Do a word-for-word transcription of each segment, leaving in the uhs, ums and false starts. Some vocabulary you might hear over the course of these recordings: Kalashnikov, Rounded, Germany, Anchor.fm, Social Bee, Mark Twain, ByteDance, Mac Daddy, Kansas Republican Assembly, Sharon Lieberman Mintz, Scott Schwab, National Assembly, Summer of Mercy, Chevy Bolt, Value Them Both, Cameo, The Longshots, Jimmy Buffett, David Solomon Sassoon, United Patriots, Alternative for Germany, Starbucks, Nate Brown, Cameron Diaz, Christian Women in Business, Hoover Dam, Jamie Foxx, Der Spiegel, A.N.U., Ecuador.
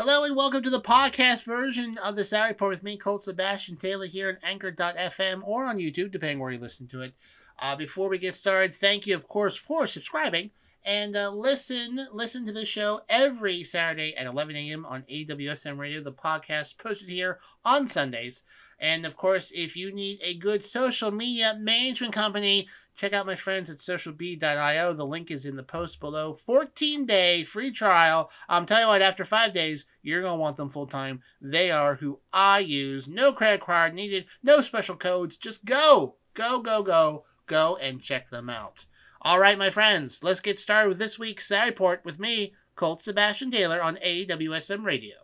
Hello and welcome to the podcast version of the Saturday Report with me, Colt Sebastian Taylor, here on Anchor dot f m or on YouTube, depending where you listen to it. Uh, before we get started, thank you, of course, for subscribing. And uh, listen listen to the show every Saturday at eleven a m on A W S M Radio, the podcast posted here on Sundays. And, of course, if you need a good social media management company, check out my friends at Social Bee dot i o. The link is in the post below. fourteen day free trial. I'm telling you what, after five days, you're going to want them full-time. They are who I use. No credit card needed. No special codes. Just go. Go, go, go. Go and check them out. All right, my friends, let's get started with this week's Saturday Report with me, Colt Sebastian Taylor, on A W S M Radio.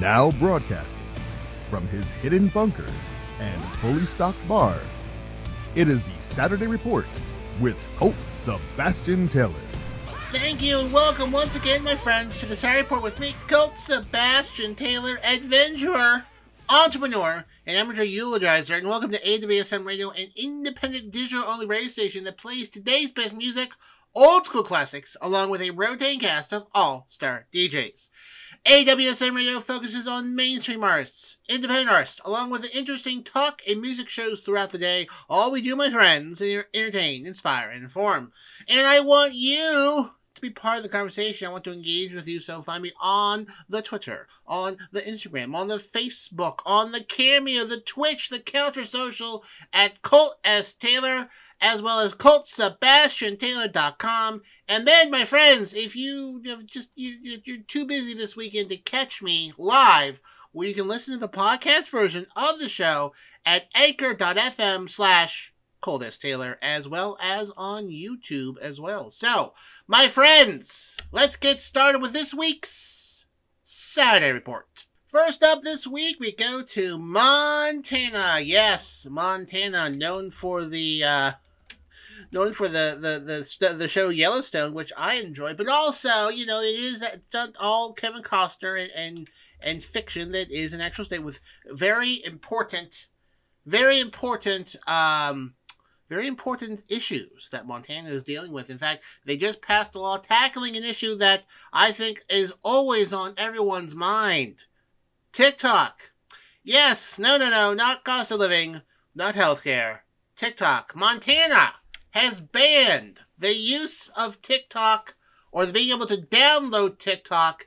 Now broadcasting from his hidden bunker and fully stocked bar, it is the Saturday Report with Colt Sebastian Taylor. Thank you and welcome once again, my friends, to the Saturday Report with me, Colt Sebastian Taylor, adventurer, entrepreneur, and amateur eulogizer, and welcome to A W S M Radio, an independent digital-only radio station that plays today's best music, old-school classics, along with a rotating cast of all-star D Js. A W S M Radio focuses on mainstream artists, independent artists, along with interesting talk and music shows throughout the day. All we do, my friends, is entertain, inspire, and inform. And I want you to be part of the conversation. I want to engage with you, so find me on the Twitter, on the Instagram, on the Facebook, on the Cameo, the Twitch, the Counter Social, at Colt S. Taylor, as well as Colt Sebastian Taylor dot com. And then, my friends, if you just you, you're too busy this weekend to catch me live, well, you can listen to the podcast version of the show at Anchor dot f m slash Colt S Taylor, as well as on YouTube as well. So, my friends, let's get started with this week's Saturday Report. First up this week, we go to Montana. Yes, Montana, known for the uh, known for the the the the show Yellowstone, which I enjoy, but also, you know, it is that not all Kevin Costner and, and and fiction that is an actual state with very important, very important, um, very important issues that Montana is dealing with. In fact, they just passed a law tackling an issue that I think is always on everyone's mind. TikTok. Yes, no, no, no, not cost of living, not healthcare. TikTok. Montana has banned the use of TikTok, or the being able to download TikTok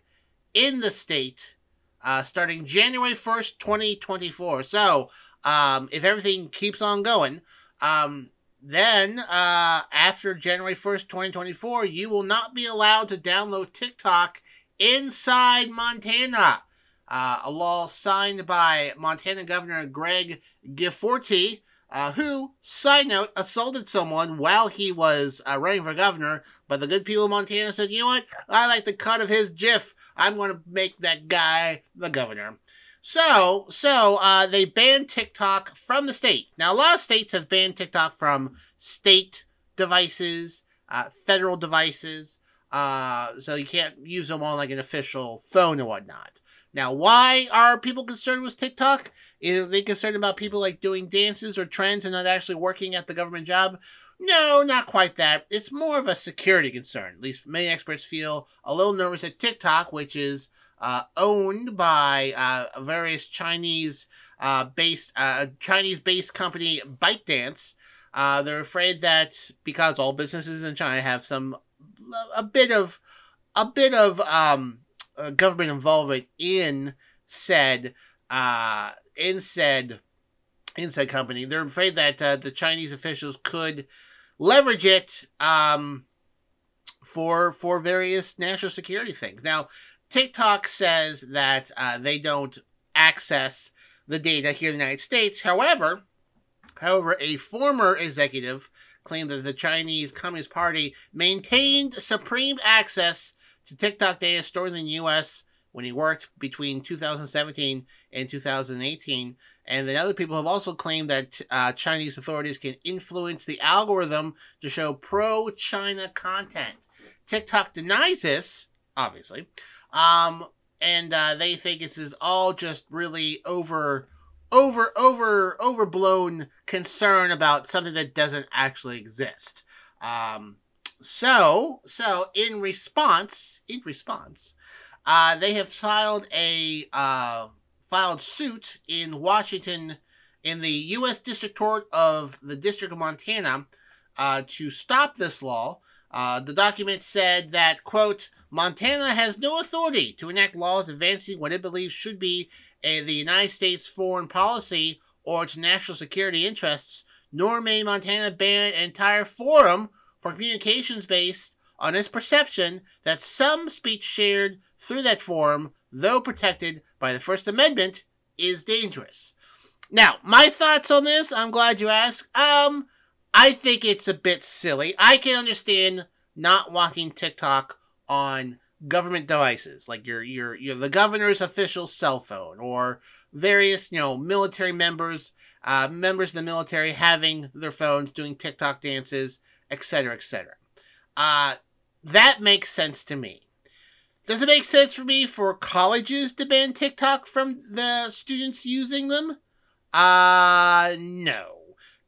in the state, uh, starting January first, twenty twenty-four. So, um, if everything keeps on going, um, then uh, after January first, twenty twenty-four, you will not be allowed to download TikTok inside Montana. Uh, a law signed by Montana Governor Greg Giforti, uh, who, side note, assaulted someone while he was uh, running for governor. But the good people of Montana said, you know what? I like the cut of his gif. I'm going to make that guy the governor. So, so uh, they banned TikTok from the state. Now, a lot of states have banned TikTok from state devices, uh, federal devices. Uh, so you can't use them on like an official phone and whatnot. Now, why are people concerned with TikTok? Are they concerned about people like doing dances or trends and not actually working at the government job? No, not quite that. It's more of a security concern. At least many experts feel a little nervous at TikTok, which is uh, owned by uh, various Chinese-based uh, based, uh, Chinese-based company ByteDance. Uh, they're afraid that because all businesses in China have some a bit of a bit of um. Uh, government involvement in said uh, in said in said company. They're afraid that uh, the Chinese officials could leverage it um, for for various national security things. Now, TikTok says that uh, they don't access the data here in the United States. However, however, a former executive claimed that the Chinese Communist Party maintained supreme access to TikTok data stored in the U S when he worked between two thousand seventeen and two thousand eighteen. And then other people have also claimed that uh, Chinese authorities can influence the algorithm to show pro-China content. TikTok denies this, obviously. Um, and uh, they think this is all just really over, over, over, overblown concern about something that doesn't actually exist. Um, So, so in response, in response, uh, they have filed a uh, filed suit in Washington, in the U S District Court of the District of Montana, uh, to stop this law. Uh, the document said that, quote, Montana has no authority to enact laws advancing what it believes should be a, the United States foreign policy or its national security interests, nor may Montana ban an entire forum for communications based on its perception that some speech shared through that forum, though protected by the First Amendment, is dangerous. Now, my thoughts on this, I'm glad you asked. Um, I think it's a bit silly. I can understand not walking TikTok on government devices, like your, your, your, the governor's official cell phone, or various, you know, military members, uh, members of the military having their phones, doing TikTok dances, et cetera, et cetera. Uh, that makes sense to me. Does it make sense for me for colleges to ban TikTok from the students using them? Uh, no.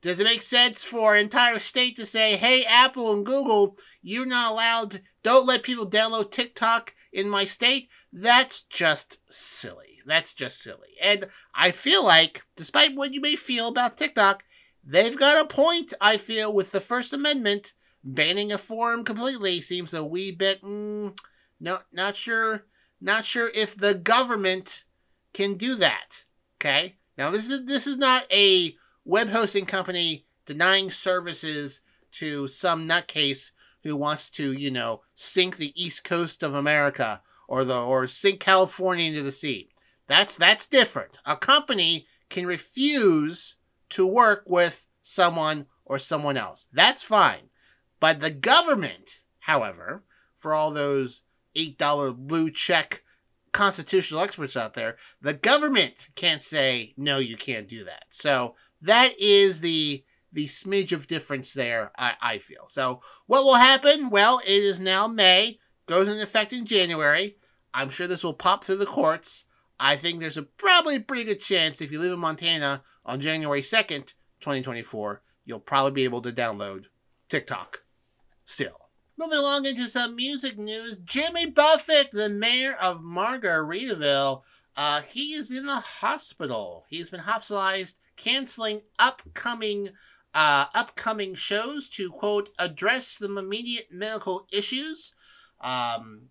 Does it make sense for an entire state to say, hey, Apple and Google, you're not allowed to, don't let people download TikTok in my state? That's just silly. That's just silly. And I feel like, despite what you may feel about TikTok, they've got a point, I feel, with the First Amendment. Banning a forum completely seems a wee bit, mm, no, not sure, not sure if the government can do that, okay? Now, this is this is not a web hosting company denying services to some nutcase who wants to, you know, sink the east coast of America or the or sink California into the sea. That's that's different. A company can refuse to work with someone or someone else. That's fine. But the government, however, for all those eight dollar blue check constitutional experts out there, the government can't say, no, you can't do that. So that is the the smidge of difference there, I, I feel. So what will happen? Well, it is now May, goes into effect in January. I'm sure this will pop through the courts. I think there's a probably pretty good chance if you live in Montana on January second, twenty twenty-four, you'll probably be able to download TikTok still. Moving along into some music news, Jimmy Buffett, the mayor of Margaritaville, uh, he is in the hospital. He's been hospitalized, canceling upcoming uh, upcoming shows to, quote, address the immediate medical issues. Um,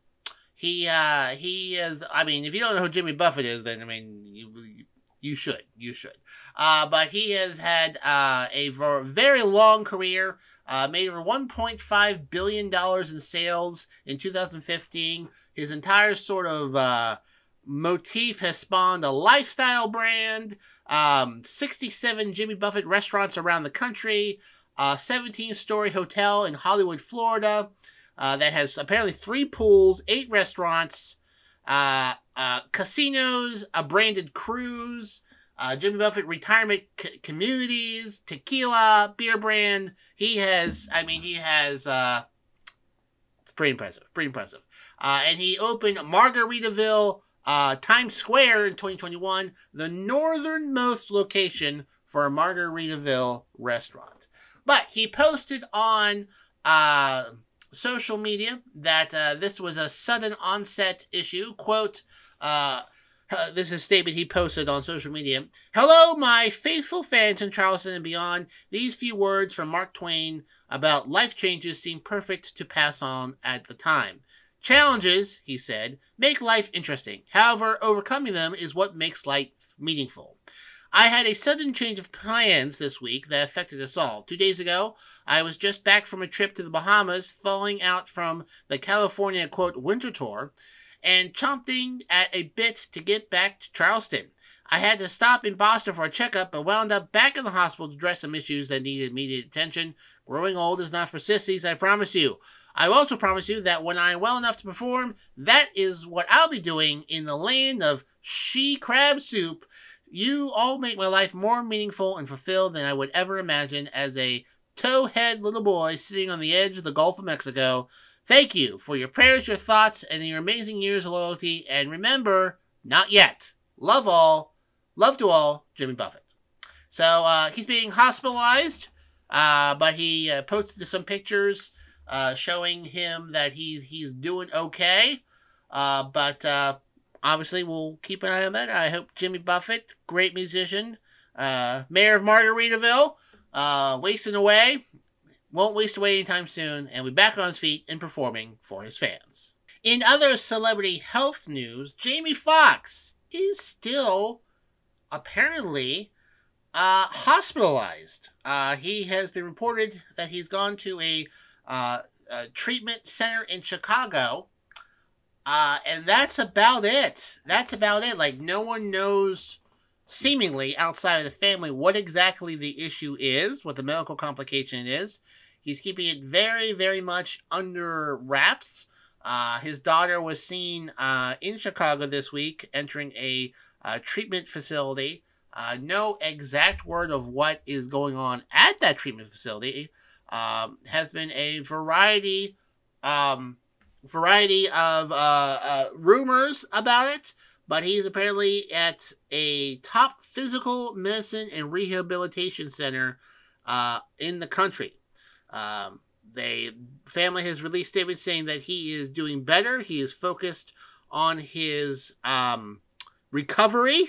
he uh, he is, I mean, if you don't know who Jimmy Buffett is, then, I mean, you, you should, you should. Uh, but he has had uh, a very long career. Uh, made over one point five billion dollars in sales in two thousand fifteen. His entire sort of uh, motif has spawned a lifestyle brand, um, sixty-seven Jimmy Buffett restaurants around the country, a seventeen-story hotel in Hollywood, Florida, uh, that has apparently three pools, eight restaurants, uh, uh, casinos, a branded cruise, Uh, Jimmy Buffett retirement c- communities, tequila, beer brand. He has, I mean, he has, uh, it's pretty impressive, pretty impressive. Uh, and he opened Margaritaville, uh, Times Square in twenty twenty-one, the northernmost location for a Margaritaville restaurant. But he posted on, uh, social media that, uh, this was a sudden onset issue, quote, uh, Uh, this is a statement he posted on social media. Hello, my faithful fans in Charleston and beyond. These few words from Mark Twain about life changes seem perfect to pass on at the time. Challenges, he said, make life interesting. However, overcoming them is what makes life meaningful. I had a sudden change of plans this week that affected us all. Two days ago, I was just back from a trip to the Bahamas, thawing out from the California, quote, winter tour, and chomping at a bit to get back to Charleston. I had to stop in Boston for a checkup, but wound up back in the hospital to address some issues that needed immediate attention. Growing old is not for sissies, I promise you. I also promise you that when I am well enough to perform, that is what I'll be doing in the land of she crab soup. You all make my life more meaningful and fulfilled than I would ever imagine as a towhead little boy sitting on the edge of the Gulf of Mexico. Thank you for your prayers, your thoughts, and your amazing years of loyalty. And remember, not yet. Love all. Love to all, Jimmy Buffett. So uh, he's being hospitalized, uh, but he uh, posted some pictures uh, showing him that he's he's doing okay. Uh, but uh, obviously, we'll keep an eye on that. I hope Jimmy Buffett, great musician, uh, mayor of Margaritaville, uh, wasting away, won't waste away anytime soon, and will be back on his feet and performing for his fans. In other celebrity health news, Jamie Foxx is still apparently uh, hospitalized. Uh, he has been reported that he's gone to a, uh, a treatment center in Chicago, uh, and that's about it. That's about it. Like, no one knows, seemingly, outside of the family, what exactly the issue is, what the medical complication is. He's keeping it very, very much under wraps. Uh, his daughter was seen uh, in Chicago this week entering a uh, treatment facility. Uh, no exact word of what is going on at that treatment facility. Um, has been a variety, um, variety of uh, uh, rumors about it, but he's apparently at a top physical medicine and rehabilitation center uh, in the country. Um, The family has released statements saying that he is doing better. He is focused on his um, recovery.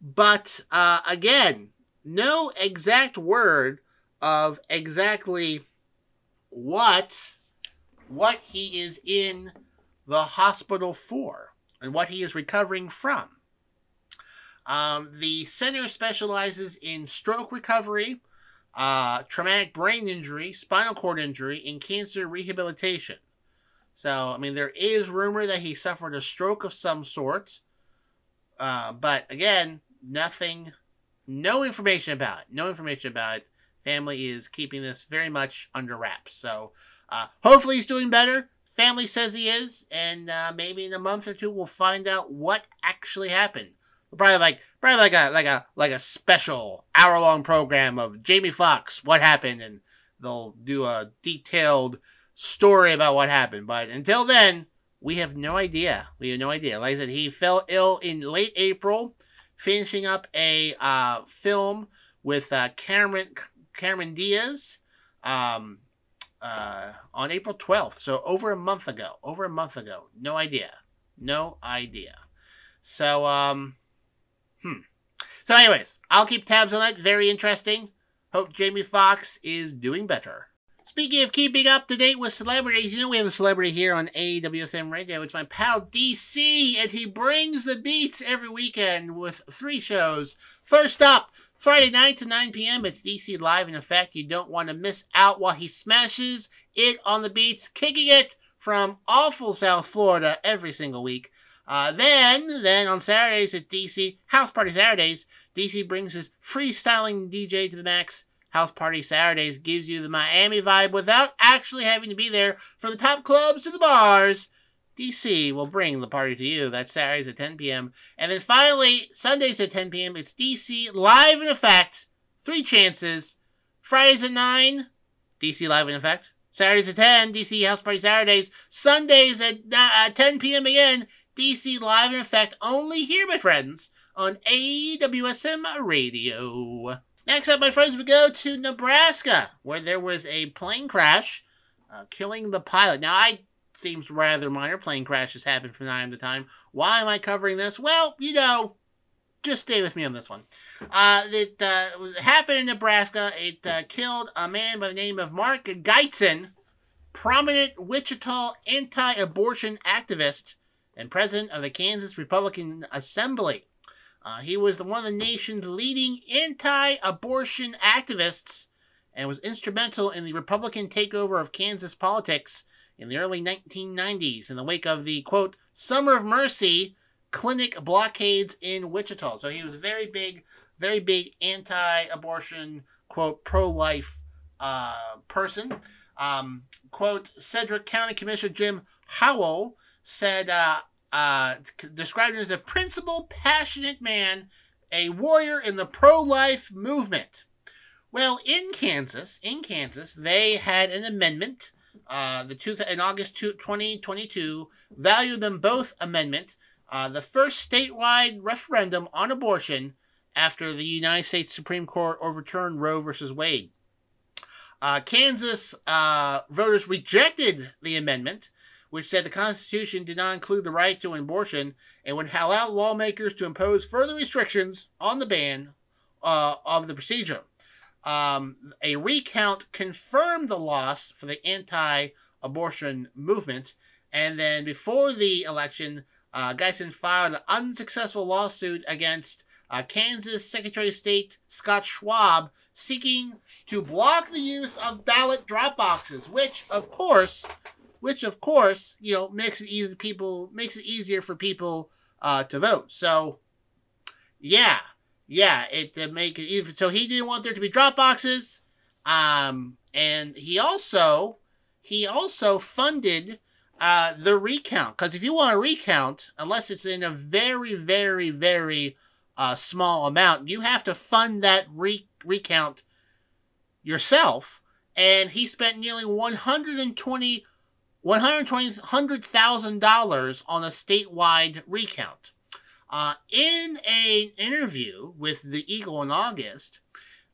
But, uh, again, no exact word of exactly what, what he is in the hospital for and what he is recovering from. Um, the center specializes in stroke recovery, Uh, traumatic brain injury, spinal cord injury, and cancer rehabilitation. So, I mean, there is rumor that he suffered a stroke of some sort. Uh, but, again, nothing, no information about it. No information about it. Family is keeping this very much under wraps. So, uh, hopefully he's doing better. Family says he is. And uh, maybe in a month or two, we'll find out what actually happened. Probably like probably like a like a like a special hour long program of Jamie Foxx, what happened, and they'll do a detailed story about what happened. But until then, we have no idea. We have no idea. Like I said, he fell ill in late April, finishing up a uh, film with uh, Cameron Cameron Diaz um, uh, on April twelfth. So over a month ago. Over a month ago. No idea. No idea. So um. Hmm. So anyways, I'll keep tabs on that. Very interesting. Hope Jamie Foxx is doing better. Speaking of keeping up to date with celebrities, you know we have a celebrity here on A W S M Radio. It's my pal D C, and he brings the beats every weekend with three shows. First up, Friday nights at nine p.m., it's D C Live in Effect. You don't want to miss out while he smashes it on the beats, kicking it from awful South Florida every single week. Uh, then, then on Saturdays at D C, House Party Saturdays, D C brings his freestyling D J to the max. House Party Saturdays gives you the Miami vibe without actually having to be there. From the top clubs to the bars, D C will bring the party to you. That's Saturdays at ten p.m. And then finally, Sundays at ten p.m., it's D C Live in Effect. Three chances. Fridays at nine, D C Live in Effect. Saturdays at ten, D C House Party Saturdays. Sundays at uh, ten p.m. again, D C Live in Effect, only here, my friends, on A W S M Radio. Next up, my friends, we go to Nebraska, where there was a plane crash, uh, killing the pilot. Now, it seems rather minor. Plane crashes happen from time to time. Why am I covering this? Well, you know, just stay with me on this one. Uh, it uh, was, happened in Nebraska. It uh, killed a man by the name of Mark Gietzen, prominent Wichita anti-abortion activist and president of the Kansas Republican Assembly. Uh, he was the, one of the nation's leading anti-abortion activists and was instrumental in the Republican takeover of Kansas politics in the early nineteen nineties in the wake of the, quote, Summer of Mercy clinic blockades in Wichita. So he was a very big, very big anti-abortion, quote, pro-life uh, person. Um, quote, Cedric County Commissioner Jim Howell said, uh, uh, described him as a principled, passionate man, a warrior in the pro-life movement. Well, in Kansas, in Kansas, they had an amendment, uh, the two, in August twenty twenty-two, Value Them Both Amendment, uh, the first statewide referendum on abortion after the United States Supreme Court overturned Roe versus Wade. Uh, Kansas uh, voters rejected the amendment, which said the Constitution did not include the right to abortion and would allow lawmakers to impose further restrictions on the ban uh, of the procedure. Um, a recount confirmed the loss for the anti-abortion movement, and then before the election, uh, Gietzen filed an unsuccessful lawsuit against uh, Kansas Secretary of State Scott Schwab, seeking to block the use of ballot drop boxes, which, of course... Which of course, you know, makes it easy to people makes it easier for people uh, to vote. So, yeah, yeah, it to make it. So he didn't want there to be drop boxes, um, and he also he also funded uh, the recount, because if you want to recount, unless it's in a very very very uh, small amount, you have to fund that re- recount yourself. And he spent nearly one hundred and twenty. one hundred twenty thousand dollars on a statewide recount. Uh, in an interview with the Eagle in August,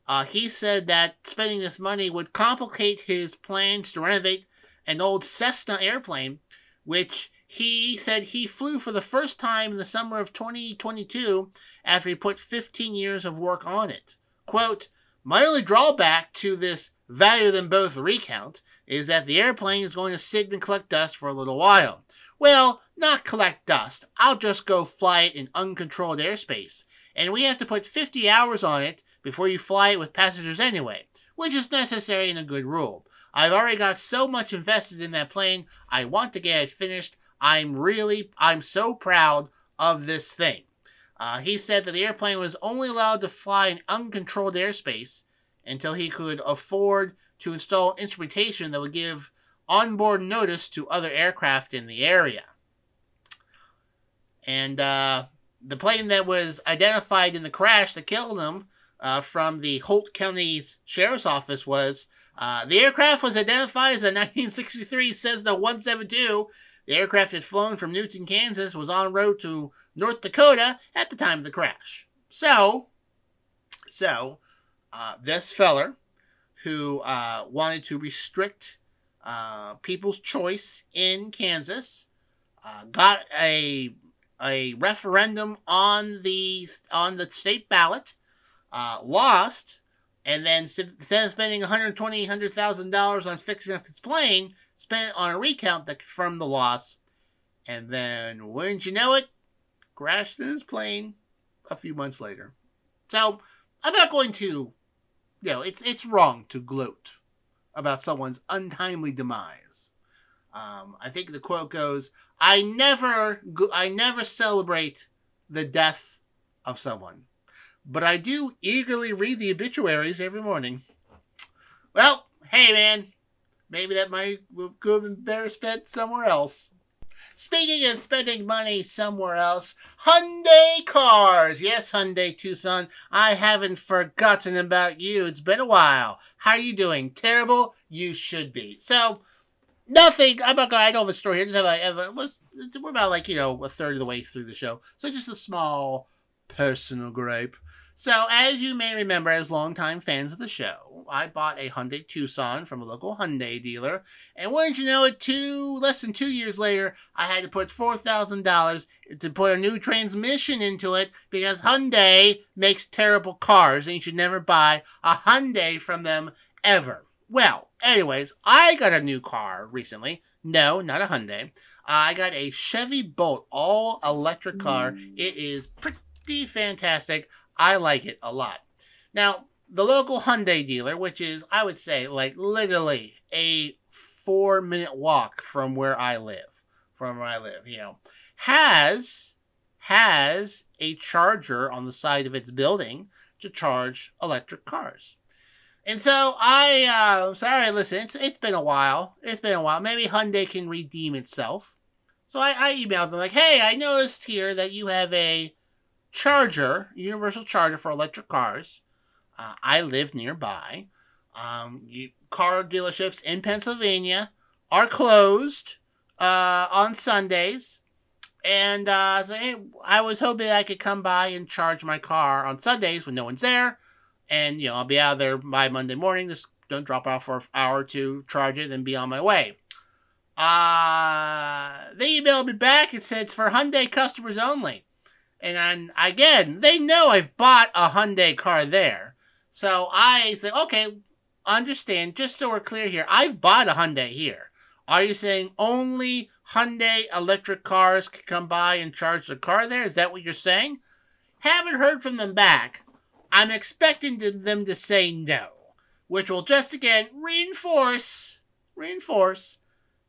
uh, he said that spending this money would complicate his plans to renovate an old Cessna airplane, which he said he flew for the first time in the summer of twenty twenty-two after he put fifteen years of work on it. Quote, "My only drawback to this value than both recount is that the airplane is going to sit and collect dust for a little while. Well, not collect dust. I'll just go fly it in uncontrolled airspace. And we have to put fifty hours on it before you fly it with passengers anyway, which is necessary and a good rule. I've already got so much invested in that plane. I want to get it finished. I'm really, I'm so proud of this thing." Uh, he said that the airplane was only allowed to fly in uncontrolled airspace until he could afford to install instrumentation that would give onboard notice to other aircraft in the area. And uh, the plane that was identified in the crash that killed him uh, from the Holt County's Sheriff's Office was, uh, the aircraft was identified as a nineteen sixty-three Cessna one seventy-two. The aircraft had flown from Newton, Kansas, was en route to North Dakota at the time of the crash. So, so, uh, this feller, who uh, wanted to restrict uh, people's choice in Kansas, uh, got a a referendum on the on the state ballot, uh, lost, and then instead of spending one hundred twenty thousand dollars on fixing up his plane, spent it on a recount that confirmed the loss, and then wouldn't you know it, crashed in his plane a few months later. So I'm not going to. You know, it's it's wrong to gloat about someone's untimely demise. Um, I think the quote goes, "I never, I never celebrate the death of someone, but I do eagerly read the obituaries every morning." Well, hey man, maybe that money could have been better spent somewhere else. Speaking of spending money somewhere else, Hyundai cars. Yes, Hyundai Tucson, I haven't forgotten about you. It's been a while. How are you doing? Terrible? You should be. So, nothing. I'm not gonna, I don't have a story here. Just have a, have a, we're about like, you know, a third of the way through the show. So just a small personal gripe. So, as you may remember, as longtime fans of the show, I bought a Hyundai Tucson from a local Hyundai dealer, and wouldn't you know it, two less than two years later, I had to put four thousand dollars to put a new transmission into it because Hyundai makes terrible cars, and you should never buy a Hyundai from them ever. Well, anyways, I got a new car recently. No, not a Hyundai. Uh, I got a Chevy Bolt all-electric car. Mm. It is pretty fantastic. I like it a lot. Now, the local Hyundai dealer, which is, I would say, like literally a four-minute walk from where I live, from where I live, you know, has, has a charger on the side of its building to charge electric cars. And so I, uh, sorry, listen, it's, it's been a while. It's been a while. Maybe Hyundai can redeem itself. So I, I emailed them like, "Hey, I noticed here that you have a charger, universal charger for electric cars. Uh, I live nearby. Um, you, car dealerships in Pennsylvania are closed uh, on Sundays. And uh, so, hey, I was hoping I could come by and charge my car on Sundays when no one's there. And, you know, I'll be out of there by Monday morning. Just done, drop it off for an hour or two, charge it, and be on my way. Uh, they emailed me back and said it's for Hyundai customers only. And I, again, they know I've bought a Hyundai car there. So I think, okay, understand, just so we're clear here, I've bought a Hyundai here. Are you saying only Hyundai electric cars can come by and charge the car there? Is that what you're saying? Haven't heard from them back. I'm expecting them to say no, which will just again reinforce, reinforce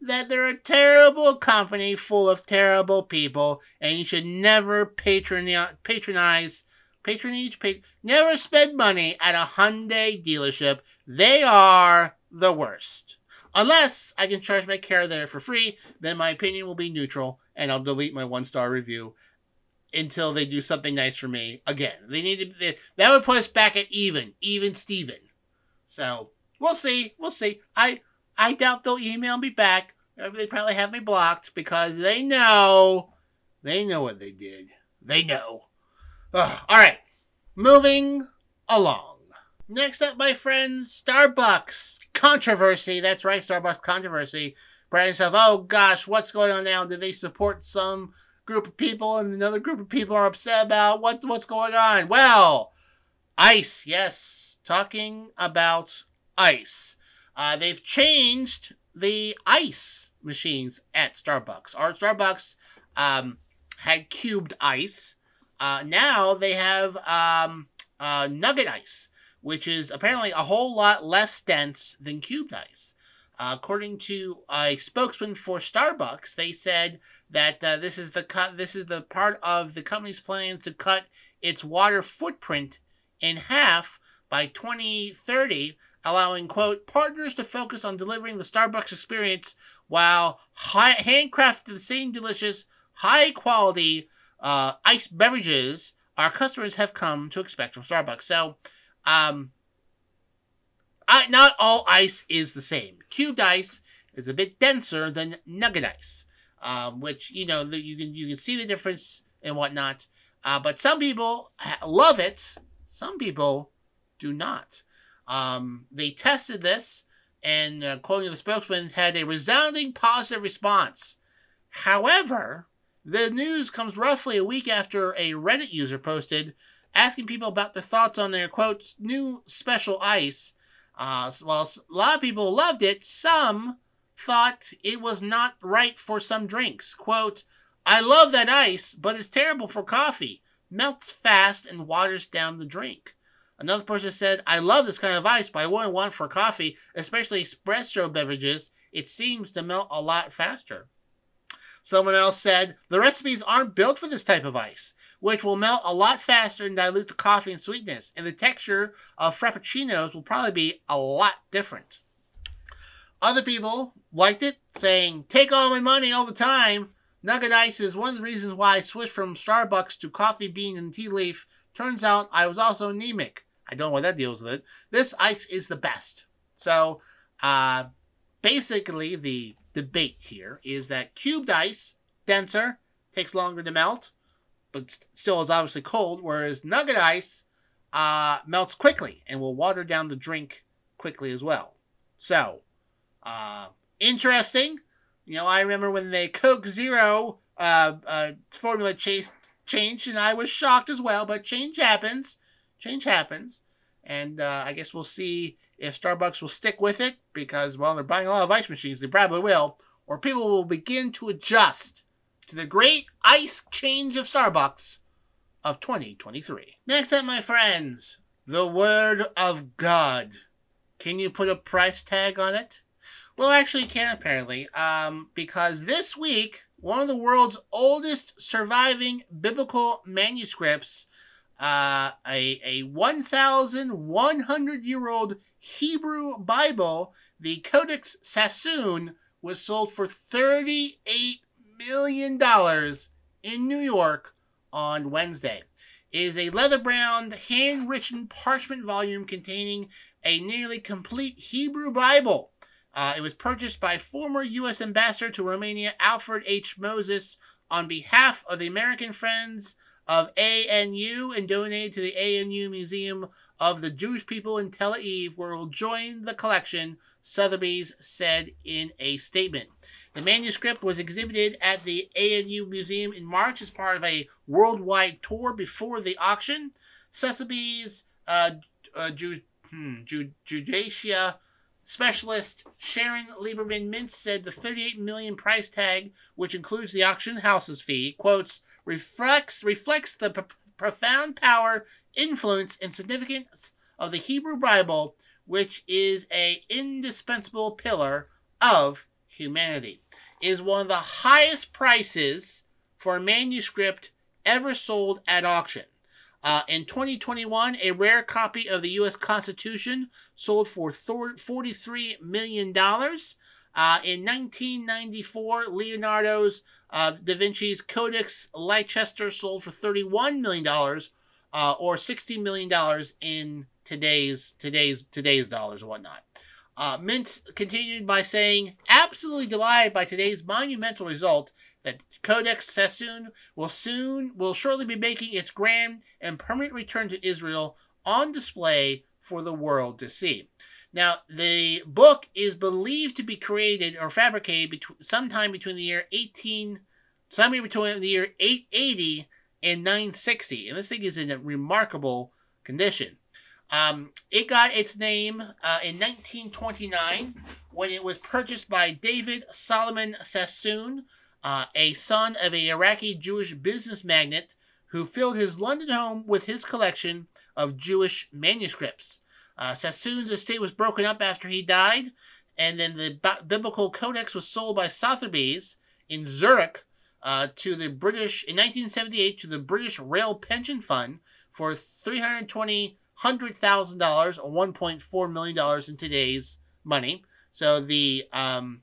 that they're a terrible company full of terrible people, and you should never patronize, patronize, patronage, pat, never spend money at a Hyundai dealership. They are the worst. Unless I can charge my car there for free, then my opinion will be neutral, and I'll delete my one-star review until they do something nice for me again. They need to. They, that would put us back at even, even Steven. So we'll see, we'll see. I I doubt they'll email me back. They probably have me blocked because they know, they know what they did. They know. Ugh. All right, moving along. Next up, my friends, Starbucks controversy. That's right, Starbucks controversy. Brandon says, "Oh gosh, what's going on now? Do they support some group of people and another group of people are upset about what what's going on?" Well, ICE, yes, talking about ICE. Uh, they've changed the ice machines at Starbucks. Our Starbucks um, had cubed ice. Uh, now they have um, uh, nugget ice, which is apparently a whole lot less dense than cubed ice. Uh, according to a spokesman for Starbucks, they said that uh, this is the cut. This is the part of the company's plan to cut its water footprint in half by twenty thirty, allowing, quote, partners to focus on delivering the Starbucks experience while high, handcrafted the same delicious, high-quality uh, iced beverages our customers have come to expect from Starbucks. So, um... I, not all ice is the same. Cubed ice is a bit denser than nugget ice, um, which, you know, you can you can see the difference and whatnot. Uh, but some people love it. Some people do not. Um, they tested this, and uh, according to the spokesman, had a resounding positive response. However, the news comes roughly a week after a Reddit user posted asking people about their thoughts on their, quote, new special ice. Uh, while a lot of people loved it, some thought it was not right for some drinks. Quote, "I love that ice, but it's terrible for coffee. Melts fast and waters down the drink." Another person said, "I love this kind of ice, but I wouldn't want for coffee, especially espresso beverages. It seems to melt a lot faster." Someone else said, "The recipes aren't built for this type of ice, which will melt a lot faster and dilute the coffee and sweetness, and the texture of frappuccinos will probably be a lot different." Other people liked it, saying, "Take all my money all the time. Nugget ice is one of the reasons why I switched from Starbucks to coffee bean and tea leaf. Turns out I was also anemic. I don't know why that deals with it. This ice is the best." So, uh, basically the debate here is that cubed ice, denser, takes longer to melt, but still is obviously cold, whereas nugget ice uh, melts quickly and will water down the drink quickly as well. So, uh, interesting. You know, I remember when the Coke Zero uh, uh, formula chase changed, and I was shocked as well, but change happens. Change happens. And uh, I guess we'll see if Starbucks will stick with it, because, well, they're buying a lot of ice machines. They probably will. Or people will begin to adjust to the great ice change of Starbucks of twenty twenty-three. Next up, my friends, the Word of God. Can you put a price tag on it? Well, actually, you can, apparently, um, because this week, one of the world's oldest surviving biblical manuscripts, uh, a, a eleven hundred year old Hebrew Bible, the Codex Sassoon, was sold for thirty-eight million dollars in New York on Wednesday. It is a leather-bound, handwritten parchment volume containing a nearly complete Hebrew Bible. Uh, it was purchased by former U S ambassador to Romania Alfred H. Moses on behalf of the American Friends of A N U and donated to the A N U Museum of the Jewish People in Tel Aviv, where it will join the collection, Sotheby's said in a statement. The manuscript was exhibited at the A N U Museum in March as part of a worldwide tour before the auction. Sotheby's uh, uh, Ju- hmm, Ju- Judicia specialist Sharon Lieberman Mintz said the thirty-eight million dollars price tag, which includes the auction house's fee, quotes, reflects, reflects the p- profound power, influence, and significance of the Hebrew Bible, which is an indispensable pillar of humanity. It is one of the highest prices for a manuscript ever sold at auction. Uh, in twenty twenty-one, a rare copy of the U S Constitution sold for forty-three million dollars. Uh, in nineteen ninety-four, Leonardo's uh, da Vinci's Codex Leicester sold for thirty-one million dollars, uh, or sixty million dollars in today's today's today's dollars and whatnot. Uh, Mintz continued by saying, absolutely delighted by today's monumental result that Codex Sassoon will soon, will shortly be making its grand and permanent return to Israel on display for the world to see. Now, the book is believed to be created or fabricated between, sometime between the year eighteen, sometime between the year eight eighty and nine sixty. And this thing is in a remarkable condition. Um, it got its name uh, in nineteen twenty-nine when it was purchased by David Solomon Sassoon, uh, a son of an Iraqi Jewish business magnate who filled his London home with his collection of Jewish manuscripts. Uh, Sassoon's estate was broken up after he died, and then the B- biblical codex was sold by Sotheby's in Zurich uh, to the British in nineteen seventy-eight to the British Rail Pension Fund for three hundred twenty thousand dollars one hundred thousand dollars or one point four million dollars in today's money. So the, um,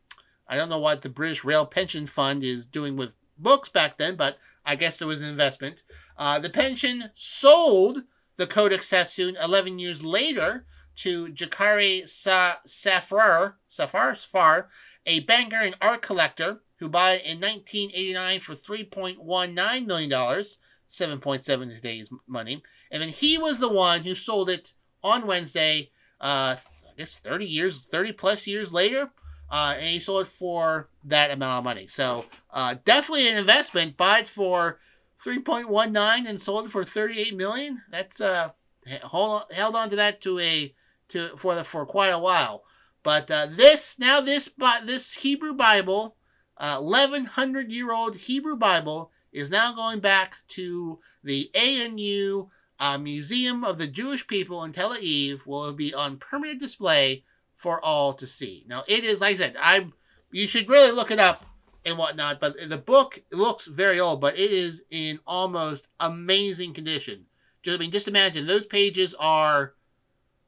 I don't know what the British Rail Pension Fund is doing with books back then, but I guess it was an investment. Uh, the pension sold the Codex Sassoon eleven years later to Jakari Sa- Safar, Safar, Safar, a banker and art collector who bought it in nineteen eighty-nine for three point one nine million dollars. seven point seven today's money. And then he was the one who sold it on Wednesday, uh, I guess thirty years, thirty plus years later. Uh, and he sold it for that amount of money. So uh, definitely an investment, bought it for three point one nine and sold it for thirty-eight million. That's uh, hold on, held on to that to a, to, for the, for quite a while. But uh, this, now this, this Hebrew Bible, uh, eleven hundred year old Hebrew Bible is now going back to the A N U uh, Museum of the Jewish People in Tel Aviv, will be on permanent display for all to see. Now, it is, like I said, I'm, you should really look it up and whatnot, but the book looks very old, but it is in almost amazing condition. Just, I mean, just imagine, those pages are,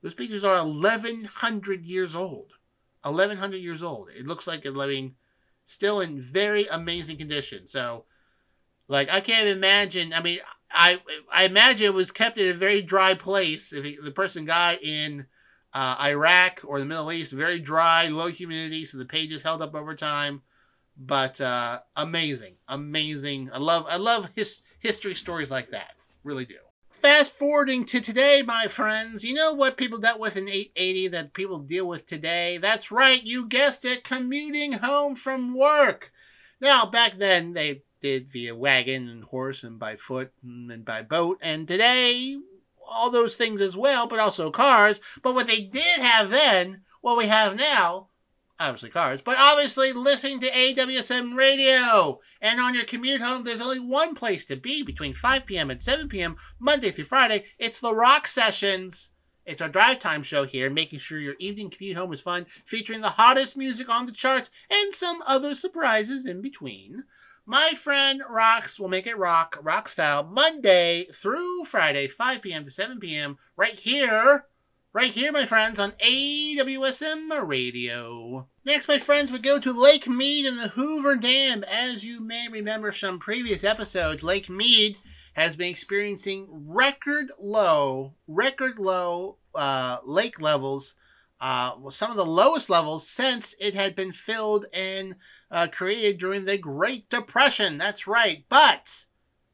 those pages are eleven hundred years old. eleven hundred years old. It looks like, I mean, still in very amazing condition. So, like, I can't imagine, I mean, I I imagine it was kept in a very dry place. If it, the person got in uh, Iraq or the Middle East, very dry, low humidity, so the pages held up over time. But uh, amazing, amazing. I love I love his, history stories like that, really do. Fast forwarding to today, my friends, you know what people dealt with in eight eighty that people deal with today? That's right, you guessed it, commuting home from work. Now, back then, they did via wagon and horse and by foot and by boat, and today all those things as well, but also cars. But what they did have then, what we have now, obviously cars, but obviously listening to A W S M Radio. And on your commute home, there's only one place to be between five p.m. and seven p.m. Monday through Friday. It's the Rock Sessions. It's our drive time show here, making sure your evening commute home is fun, featuring the hottest music on the charts and some other surprises in between. My friend Rocks will make it rock, rock style, Monday through Friday, five p.m. to seven p.m. right here, right here, my friends, on A W S M Radio. Next, my friends, we go to Lake Mead and the Hoover Dam. As you may remember from previous episodes, Lake Mead has been experiencing record low, record low uh, lake levels. Uh, well, some of the lowest levels since it had been filled and uh, created during the Great Depression. That's right. But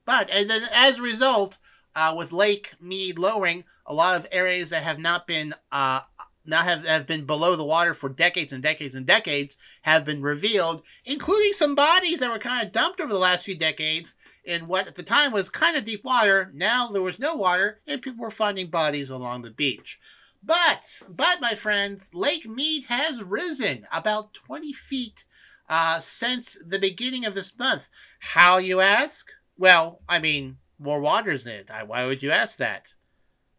But and then as a result, uh, with Lake Mead lowering, a lot of areas that have not been uh, not have, have been below the water for decades and decades and decades have been revealed, including some bodies that were kind of dumped over the last few decades in what at the time was kind of deep water. Now there was no water, and people were finding bodies along the beach. But, but my friends, Lake Mead has risen about twenty feet uh, since the beginning of this month. How, you ask? Well, I mean, more water's in it. I, why would you ask that?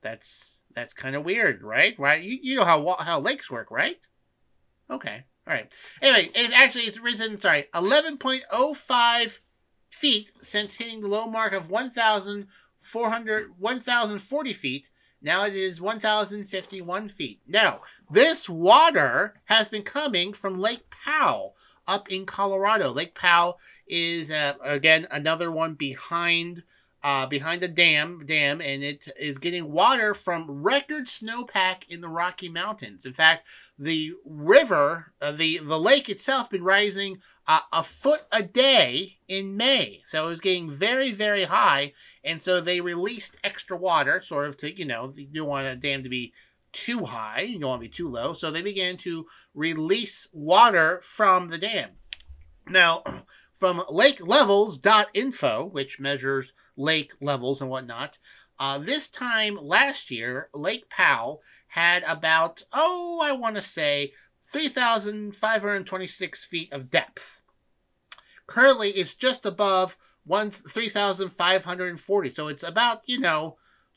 That's that's kind of weird, right? Right? You, you know how how lakes work, right? Okay, all right. Anyway, it actually it's risen. Sorry, eleven point oh five feet since hitting the low mark of one thousand forty feet. Now it is one thousand fifty-one feet. Now, this water has been coming from Lake Powell up in Colorado. Lake Powell is, uh, again, another one behind uh, behind the dam, dam, and it is getting water from record snowpack in the Rocky Mountains. In fact, the river, uh, the, the lake itself, been rising uh, a foot a day in May. So it was getting very, very high. And so they released extra water, sort of to, you know, you don't want a dam to be too high, you don't want to be too low. So they began to release water from the dam. Now, from lake levels dot info, which measures lake levels and whatnot, uh, this time last year, Lake Powell had about, oh, I want to say three thousand five hundred twenty-six feet of depth. Currently, it's just above One three thousand five hundred and forty, so it's about, you know,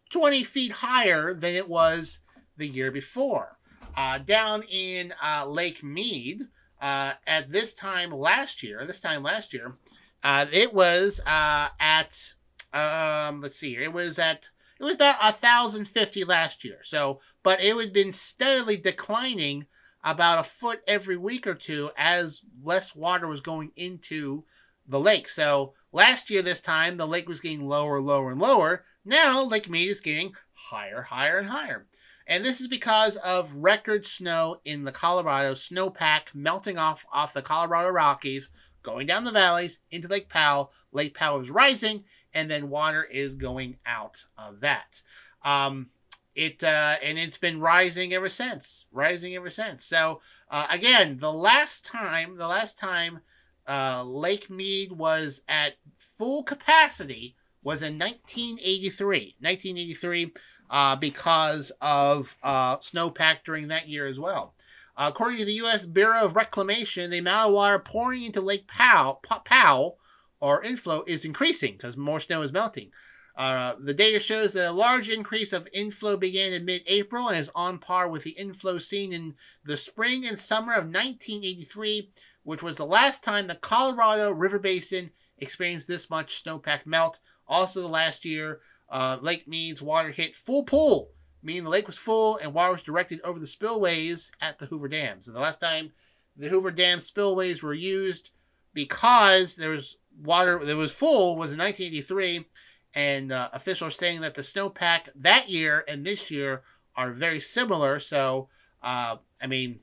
twenty feet higher than it was the year before. Uh, down in uh, Lake Mead, uh, at this time last year, this time last year, uh, it was uh, at um, let's see here, it was at it was about a thousand fifty last year. So, but it had been steadily declining about a foot every week or two as less water was going into the lake. So last year, this time, the lake was getting lower, lower, and lower. Now, Lake Mead is getting higher, higher, and higher. And this is because of record snow in the Colorado, snowpack melting off, off the Colorado Rockies, going down the valleys into Lake Powell. Lake Powell is rising, and then water is going out of that. Um, it uh, and it's been rising ever since, rising ever since. So, uh, again, the last time, the last time, Uh, Lake Mead was at full capacity was in nineteen eighty-three. nineteen eighty-three uh, because of uh, snowpack during that year as well. Uh, according to the U S Bureau of Reclamation, the amount of water pouring into Lake Powell, Powell or inflow is increasing because more snow is melting. Uh, the data shows that a large increase of inflow began in mid-April and is on par with the inflow seen in the spring and summer of nineteen eighty-three, which was the last time the Colorado River Basin experienced this much snowpack melt. Also, the last year, uh, Lake Mead's water hit full pool, meaning the lake was full and water was directed over the spillways at the Hoover Dam. So the last time the Hoover Dam spillways were used because there was water that was full was in nineteen eighty-three, and uh, officials are saying that the snowpack that year and this year are very similar. So, uh, I mean,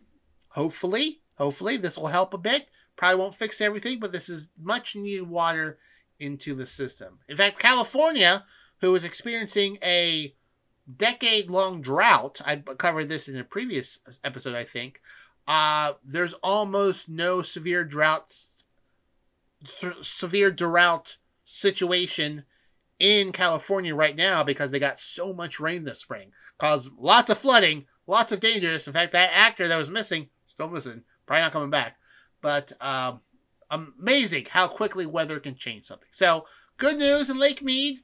hopefully... Hopefully, this will help a bit. Probably won't fix everything, but this is much-needed water into the system. In fact, California, who is experiencing a decade-long drought, I covered this in a previous episode, I think, uh, there's almost no severe droughts, severe drought situation in California right now because they got so much rain this spring. Caused lots of flooding, lots of dangers. In fact, that actor that was missing, still missing, probably not coming back, but um, amazing how quickly weather can change something. So good news in Lake Mead,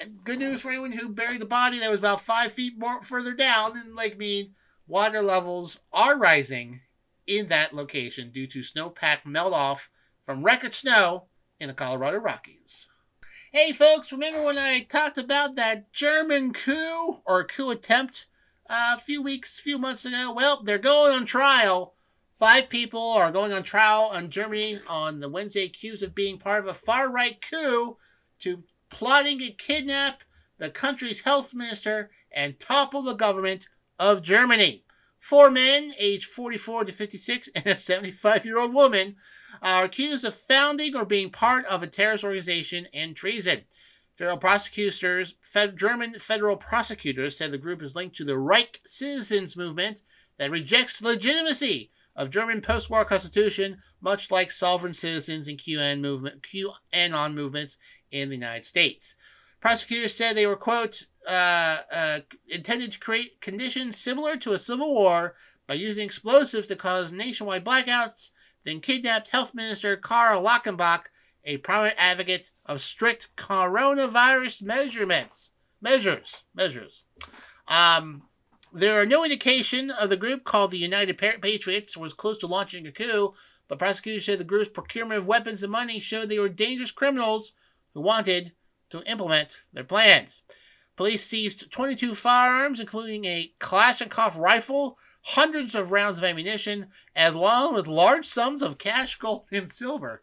and good news for anyone who buried a body that was about five feet more further down in Lake Mead. Water levels are rising in that location due to snowpack melt-off from record snow in the Colorado Rockies. Hey folks, remember when I talked about that German coup or coup attempt a few weeks, few months ago? Well, they're going on trial. Five people are going on trial in Germany on the Wednesday accused of being part of a far-right coup to plotting to kidnap the country's health minister and topple the government of Germany. Four men, aged forty-four to fifty-six, and a seventy-five-year-old woman are accused of founding or being part of a terrorist organization and treason. Federal prosecutors, fed, German federal prosecutors said the group is linked to the Reich Citizens Movement that rejects legitimacy of German post-war constitution, much like sovereign citizens and QAnon movement, QAnon movements in the United States. Prosecutors said they were, quote, uh, uh, intended to create conditions similar to a civil war by using explosives to cause nationwide blackouts, then kidnapped Health Minister Karl Lautenbach, a prominent advocate of strict coronavirus measurements. Measures. Measures. Um, there are no indication of the group called the United Patriots was close to launching a coup, but prosecutors said the group's procurement of weapons and money showed they were dangerous criminals who wanted to implement their plans. Police seized twenty-two firearms, including a Kalashnikov rifle, hundreds of rounds of ammunition, along with large sums of cash, gold, and silver.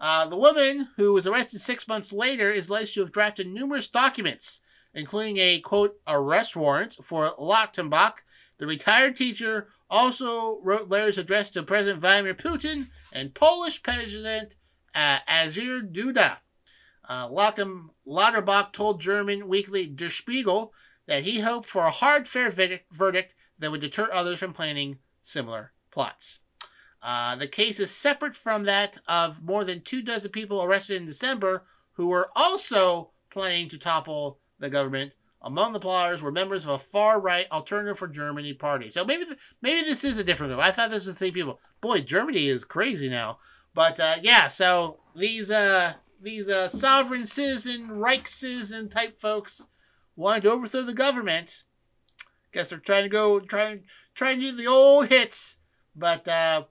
Uh, the woman, who was arrested six months later, is alleged to have drafted numerous documents, including a, quote, arrest warrant for Lautenbach. The retired teacher also wrote letters addressed to President Vladimir Putin and Polish President uh, Andrzej Duda. Uh, Lautenbach told German weekly Der Spiegel that he hoped for a hard, fair verdict, verdict that would deter others from planning similar plots. Uh, the case is separate from that of more than two dozen people arrested in December who were also planning to topple the government. Among the plotters were members of a far-right Alternative for Germany party. So maybe maybe this is a different group. I thought this was the same people. Boy, Germany is crazy now. But uh, yeah, so these uh, these uh, sovereign citizen, Reich citizen type folks wanted to overthrow the government. Guess they're trying to go trying trying to do the old hits, but. Uh,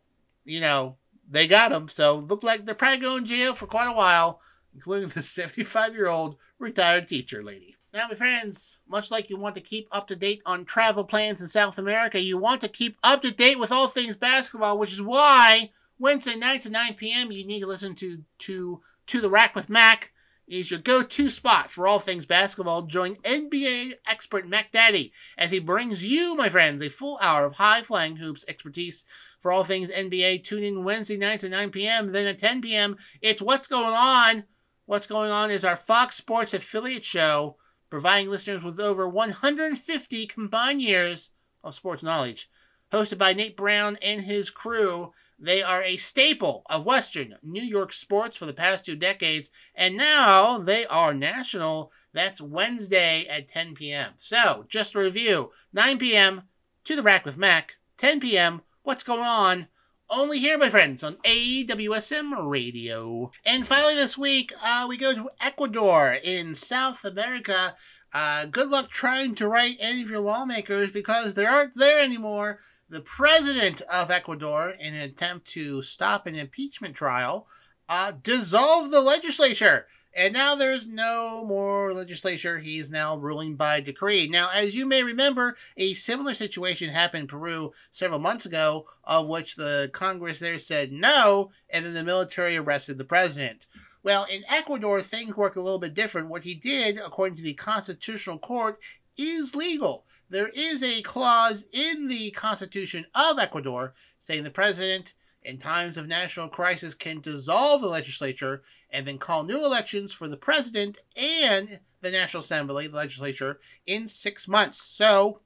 You know, they got him, so look like they're probably going to jail for quite a while, including the seventy-five-year-old retired teacher lady. Now, my friends, much like you want to keep up to date on travel plans in South America, you want to keep up to date with all things basketball, which is why Wednesday nights at nine p.m. you need to listen to to to the Rack with Mac is your go-to spot for all things basketball. Join N B A expert Mac Daddy as he brings you, my friends, a full hour of high-flying hoops expertise. For all things N B A, tune in Wednesday nights at nine p.m. Then at ten p.m., it's What's Going On. What's Going On is our Fox Sports affiliate show, providing listeners with over one hundred fifty combined years of sports knowledge. Hosted by Nate Brown and his crew, they are a staple of Western New York sports for the past two decades, and now they are national. That's Wednesday at ten p.m. So, just to review, nine p.m. To the Rack with Mac, ten p.m. What's Going On? Only here, my friends, on A W S M Radio. And finally this week, uh, we go to Ecuador in South America. Uh, good luck trying to write any of your lawmakers because they aren't there anymore. The president of Ecuador, in an attempt to stop an impeachment trial, uh, dissolved the legislature. And now there's no more legislature. He's now ruling by decree. Now, as you may remember, a similar situation happened in Peru several months ago, of which the Congress there said no, and then the military arrested the president. Well, in Ecuador, things work a little bit different. What he did, according to the Constitutional Court, is legal. There is a clause in the Constitution of Ecuador saying the president, in times of national crisis, can dissolve the legislature and then call new elections for the president and the National Assembly, the legislature, in six months. So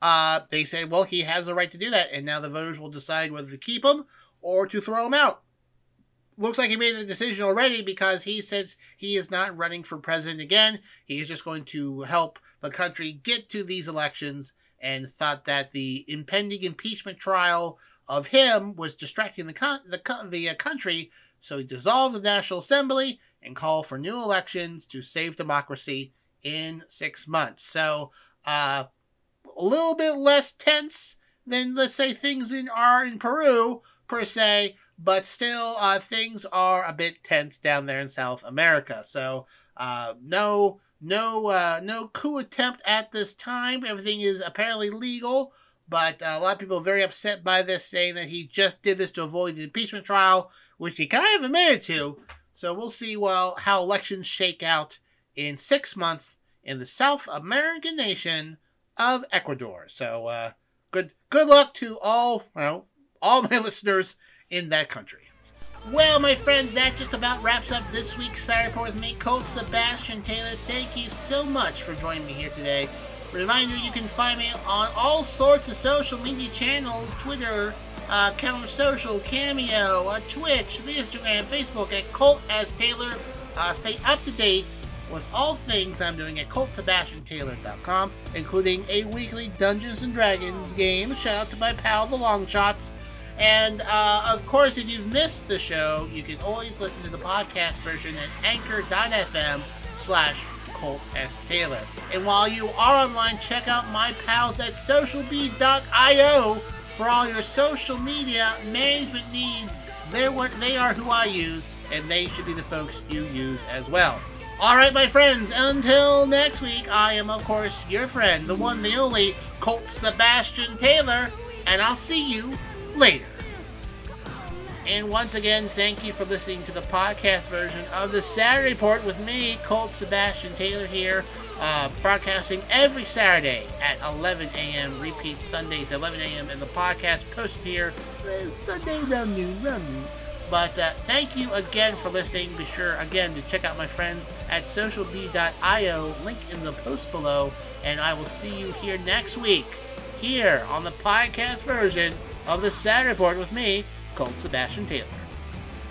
uh, they say, well, he has the right to do that, and now the voters will decide whether to keep him or to throw him out. Looks like he made the decision already because he says he is not running for president again. He is just going to help the country get to these elections, and thought that the impending impeachment trial of him was distracting the con- the, co- the uh, country, so he dissolved the National Assembly and called for new elections to save democracy in six months. So, uh, a little bit less tense than, let's say, things in are in Peru, per se, but still, uh, things are a bit tense down there in South America. So, uh, no... No uh, no coup attempt at this time. Everything is apparently legal, but uh, a lot of people are very upset by this, saying that he just did this to avoid an impeachment trial, which he kind of admitted to. So we'll see well, how elections shake out in six months in the South American nation of Ecuador. So uh, good good luck to all, well, all my listeners in that country. Well, my friends, that just about wraps up this week's Side Report with me, Colt Sebastian Taylor. Thank you so much for joining me here today. Reminder, you can find me on all sorts of social media channels, Twitter, uh, Counter Social, Cameo, uh, Twitch, the Instagram, Facebook, at Colt S. Taylor. Uh, stay up to date with all things I'm doing at Colt Sebastian Taylor dot com, including a weekly Dungeons and Dragons game. Shout out to my pal, The Long Shots. And, uh, of course, if you've missed the show, you can always listen to the podcast version at Anchor dot f m slash Colt S Taylor. And while you are online, check out my pals at Social Bee dot i o for all your social media management needs. They're what, they are who I use, and they should be the folks you use as well. All right, my friends, until next week, I am, of course, your friend, the one, the only, Colt Sebastian Taylor, and I'll see you later. And once again, thank you for listening to the podcast version of the Saturday Report with me, Colt Sebastian Taylor, here, uh, broadcasting every Saturday at eleven a m, repeat Sundays at eleven a m, and the podcast posted here uh, Sunday around noon, around noon. But uh, thank you again for listening. Be sure, again, to check out my friends at Social Bee dot i o, link in the post below, and I will see you here next week, here on the podcast version of the Saturday Report with me, Colt Sebastian Taylor.